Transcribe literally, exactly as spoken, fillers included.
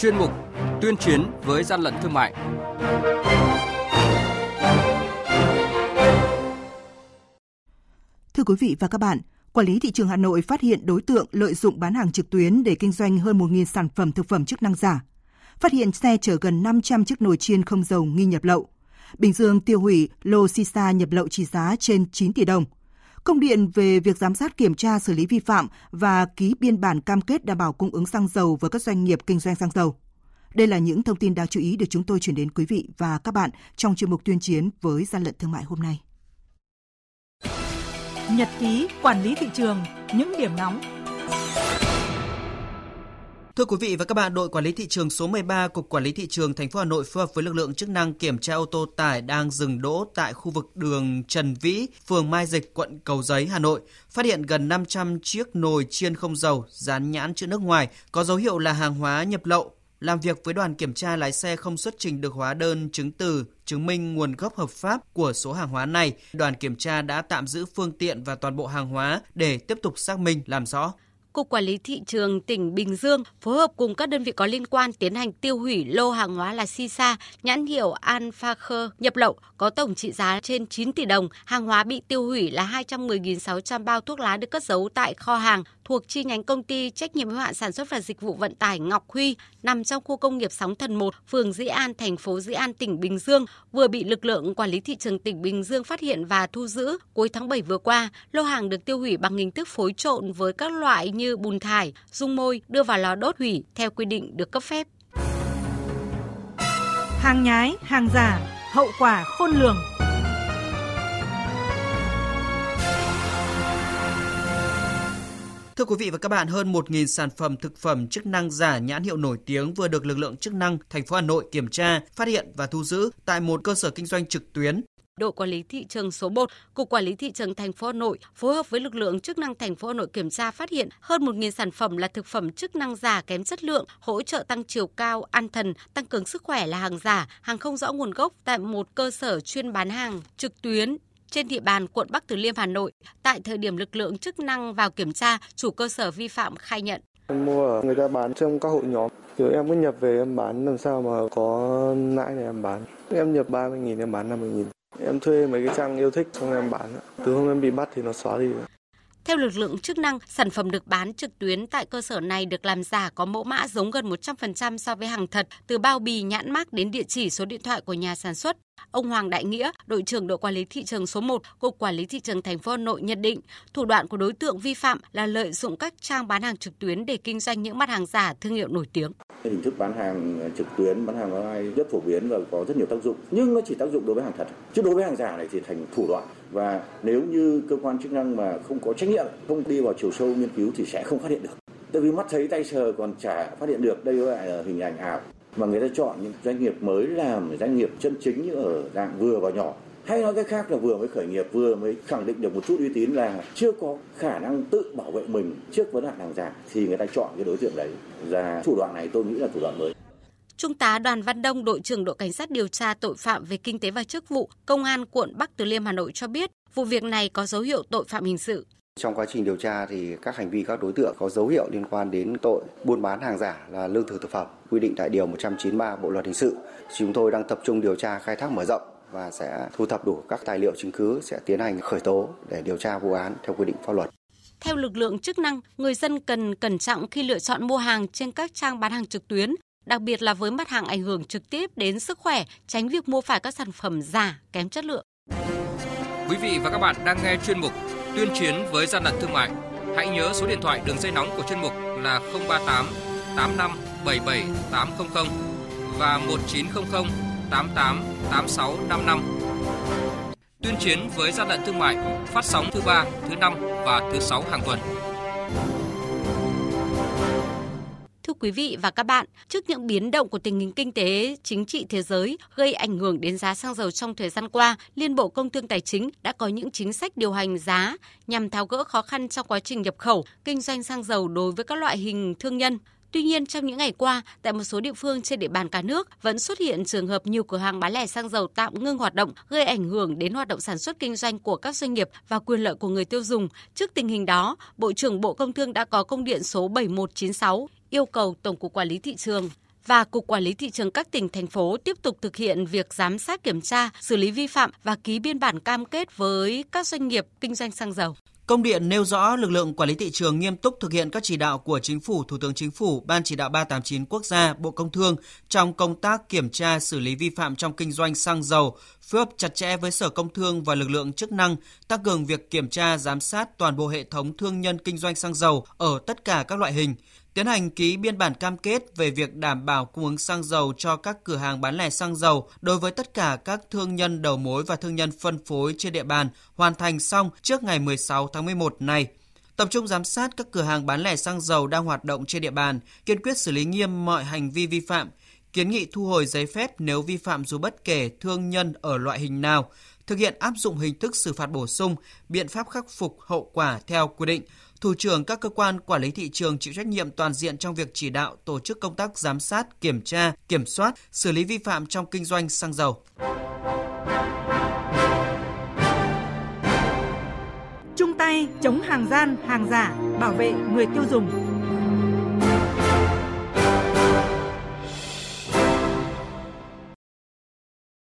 chuyên mục tuyên chiến với gian lận thương mại. Thưa quý vị và các bạn, Quản lý thị trường Hà Nội phát hiện đối tượng lợi dụng bán hàng trực tuyến để kinh doanh hơn một nghìn sản phẩm thực phẩm chức năng giả. Phát hiện xe chở gần năm trăm chiếc nồi chiên không dầu nghi nhập lậu. Bình Dương tiêu hủy lô sisa nhập lậu trị giá trên chín tỷ đồng. Công điện về việc giám sát kiểm tra xử lý vi phạm và ký biên bản cam kết đảm bảo cung ứng xăng dầu với các doanh nghiệp kinh doanh xăng dầu. Đây là những thông tin đáng chú ý được chúng tôi chuyển đến quý vị và các bạn trong chuyên mục tuyên chiến với gian lận thương mại hôm nay. Nhật ký quản lý thị trường, những điểm nóng. Thưa quý vị và các bạn, đội quản lý thị trường số mười ba, Cục Quản lý thị trường thành phố Hà Nội phối hợp với lực lượng chức năng kiểm tra ô tô tải đang dừng đỗ tại khu vực đường Trần Vĩ, phường Mai Dịch, quận Cầu Giấy, Hà Nội, phát hiện gần năm trăm chiếc nồi chiên không dầu dán nhãn chữ nước ngoài có dấu hiệu là hàng hóa nhập lậu. Làm việc với đoàn kiểm tra, lái xe không xuất trình được hóa đơn chứng từ chứng minh nguồn gốc hợp pháp của số hàng hóa này. Đoàn kiểm tra đã tạm giữ phương tiện và toàn bộ hàng hóa để tiếp tục xác minh làm rõ. Cục Quản lý Thị trường tỉnh Bình Dương phối hợp cùng các đơn vị có liên quan tiến hành tiêu hủy lô hàng hóa là sisa nhãn hiệu Anfacher nhập lậu có tổng trị giá trên chín tỷ đồng. Hàng hóa bị tiêu hủy là hai trăm mười nghìn sáu trăm bao thuốc lá được cất giấu tại kho hàng thuộc chi nhánh công ty trách nhiệm hữu hạn sản xuất và dịch vụ vận tải Ngọc Huy nằm trong khu công nghiệp Sóng Thần một, phường Dĩ An, thành phố Dĩ An, tỉnh Bình Dương, vừa bị lực lượng quản lý thị trường tỉnh Bình Dương phát hiện và thu giữ cuối tháng bảy vừa qua. Lô hàng được tiêu hủy bằng hình thức phối trộn với các loại như bùn thải, dung môi đưa vào lò đốt hủy theo quy định được cấp phép. Hàng nhái, hàng giả, hậu quả khôn lường. Thưa quý vị và các bạn, hơn một nghìn sản phẩm thực phẩm chức năng giả nhãn hiệu nổi tiếng vừa được lực lượng chức năng thành phố Hà Nội kiểm tra, phát hiện và thu giữ tại một cơ sở kinh doanh trực tuyến. Đội quản lý thị trường số một, Cục Quản lý thị trường thành phố Hà Nội phối hợp với lực lượng chức năng thành phố Hà Nội kiểm tra phát hiện hơn một nghìn sản phẩm là thực phẩm chức năng giả kém chất lượng, hỗ trợ tăng chiều cao, an thần, tăng cường sức khỏe là hàng giả, hàng không rõ nguồn gốc tại một cơ sở chuyên bán hàng trực tuyến trên địa bàn quận Bắc Từ Liêm, Hà Nội. Tại thời điểm lực lượng chức năng vào kiểm tra, chủ cơ sở vi phạm khai nhận. Em mua ở người ta bán trong các hội nhóm, rồi em cứ nhập về em bán làm sao mà có lãi này em bán. Em nhập ba mươi nghìn, em bán năm mươi nghìn. Em thuê mấy cái trang yêu thích xong em bán. Từ hôm em bị bắt thì nó xóa đi. Theo lực lượng chức năng, sản phẩm được bán trực tuyến tại cơ sở này được làm giả có mẫu mã giống gần một trăm phần trăm so với hàng thật, từ bao bì, nhãn mác đến địa chỉ, số điện thoại của nhà sản xuất. Ông Hoàng Đại Nghĩa, đội trưởng đội quản lý thị trường số một, Cục Quản lý thị trường thành phố Hà Nội nhận định, thủ đoạn của đối tượng vi phạm là lợi dụng các trang bán hàng trực tuyến để kinh doanh những mặt hàng giả, thương hiệu nổi tiếng. Hình thức bán hàng trực tuyến, bán hàng online rất phổ biến và có rất nhiều tác dụng, nhưng nó chỉ tác dụng đối với hàng thật, chứ đối với hàng giả này thì thành thủ đoạn. Và nếu như cơ quan chức năng mà không có trách nhiệm, không đi vào chiều sâu nghiên cứu thì sẽ không phát hiện được. Tại vì mắt thấy tay sờ còn chả phát hiện được, đây lại là hình ảnh ảo. Mà người ta chọn những doanh nghiệp mới làm, doanh nghiệp chân chính như ở dạng vừa và nhỏ. Hay nói cái khác là vừa mới khởi nghiệp, vừa mới khẳng định được một chút uy tín là chưa có khả năng tự bảo vệ mình trước vấn nạn hàng giả. Thì người ta chọn cái đối tượng đấy. Và thủ đoạn này tôi nghĩ là thủ đoạn mới. Trung tá Đoàn Văn Đông, đội trưởng đội cảnh sát điều tra tội phạm về kinh tế và chức vụ, Công an quận Bắc Từ Liêm, Hà Nội cho biết vụ việc này có dấu hiệu tội phạm hình sự. Trong quá trình điều tra thì các hành vi các đối tượng có dấu hiệu liên quan đến tội buôn bán hàng giả là lương thực thực phẩm quy định tại điều một trăm chín mươi ba Bộ luật hình sự. Chúng tôi đang tập trung điều tra, khai thác mở rộng và sẽ thu thập đủ các tài liệu chứng cứ, sẽ tiến hành khởi tố để điều tra vụ án theo quy định pháp luật. Theo lực lượng chức năng, người dân cần cẩn trọng khi lựa chọn mua hàng trên các trang bán hàng trực tuyến, đặc biệt là với mặt hàng ảnh hưởng trực tiếp đến sức khỏe, tránh việc mua phải các sản phẩm giả, kém chất lượng. Quý vị và các bạn đang nghe chuyên mục Tuyên chiến với gian lận thương mại. Hãy nhớ số điện thoại đường dây nóng của chuyên mục là không ba tám tám năm bảy bảy tám không không và một chín không không tám tám tám sáu năm năm. Tuyên chiến với gian lận thương mại phát sóng thứ ba, thứ năm và thứ sáu hàng tuần. Thưa quý vị và các bạn, trước những biến động của tình hình kinh tế, chính trị thế giới gây ảnh hưởng đến giá xăng dầu trong thời gian qua, Liên Bộ Công Thương Tài chính đã có những chính sách điều hành giá nhằm tháo gỡ khó khăn trong quá trình nhập khẩu, kinh doanh xăng dầu đối với các loại hình thương nhân. Tuy nhiên, trong những ngày qua, tại một số địa phương trên địa bàn cả nước vẫn xuất hiện trường hợp nhiều cửa hàng bán lẻ xăng dầu tạm ngưng hoạt động, gây ảnh hưởng đến hoạt động sản xuất kinh doanh của các doanh nghiệp và quyền lợi của người tiêu dùng. Trước tình hình đó, Bộ trưởng Bộ Công Thương đã có công điện số bảy một chín sáu yêu cầu Tổng cục Quản lý thị trường và Cục Quản lý Thị trường các tỉnh, thành phố tiếp tục thực hiện việc giám sát, kiểm tra, xử lý vi phạm và ký biên bản cam kết với các doanh nghiệp kinh doanh xăng dầu. Công điện nêu rõ lực lượng quản lý thị trường nghiêm túc thực hiện các chỉ đạo của Chính phủ, Thủ tướng Chính phủ, Ban chỉ đạo ba tám chín quốc gia, Bộ Công Thương trong công tác kiểm tra, xử lý vi phạm trong kinh doanh xăng dầu, phối hợp chặt chẽ với Sở Công Thương và lực lượng chức năng, tăng cường việc kiểm tra, giám sát toàn bộ hệ thống thương nhân kinh doanh xăng dầu ở tất cả các loại hình, tiến hành ký biên bản cam kết về việc đảm bảo cung ứng xăng dầu cho các cửa hàng bán lẻ xăng dầu đối với tất cả các thương nhân đầu mối và thương nhân phân phối trên địa bàn hoàn thành xong trước ngày mười sáu tháng mười một này. Tập trung giám sát các cửa hàng bán lẻ xăng dầu đang hoạt động trên địa bàn, kiên quyết xử lý nghiêm mọi hành vi vi phạm, kiến nghị thu hồi giấy phép nếu vi phạm dù bất kể thương nhân ở loại hình nào, thực hiện áp dụng hình thức xử phạt bổ sung, biện pháp khắc phục hậu quả theo quy định. Thủ trưởng các cơ quan quản lý thị trường chịu trách nhiệm toàn diện trong việc chỉ đạo tổ chức công tác giám sát, kiểm tra, kiểm soát, xử lý vi phạm trong kinh doanh xăng dầu. Chung tay chống hàng gian, hàng giả, bảo vệ người tiêu dùng.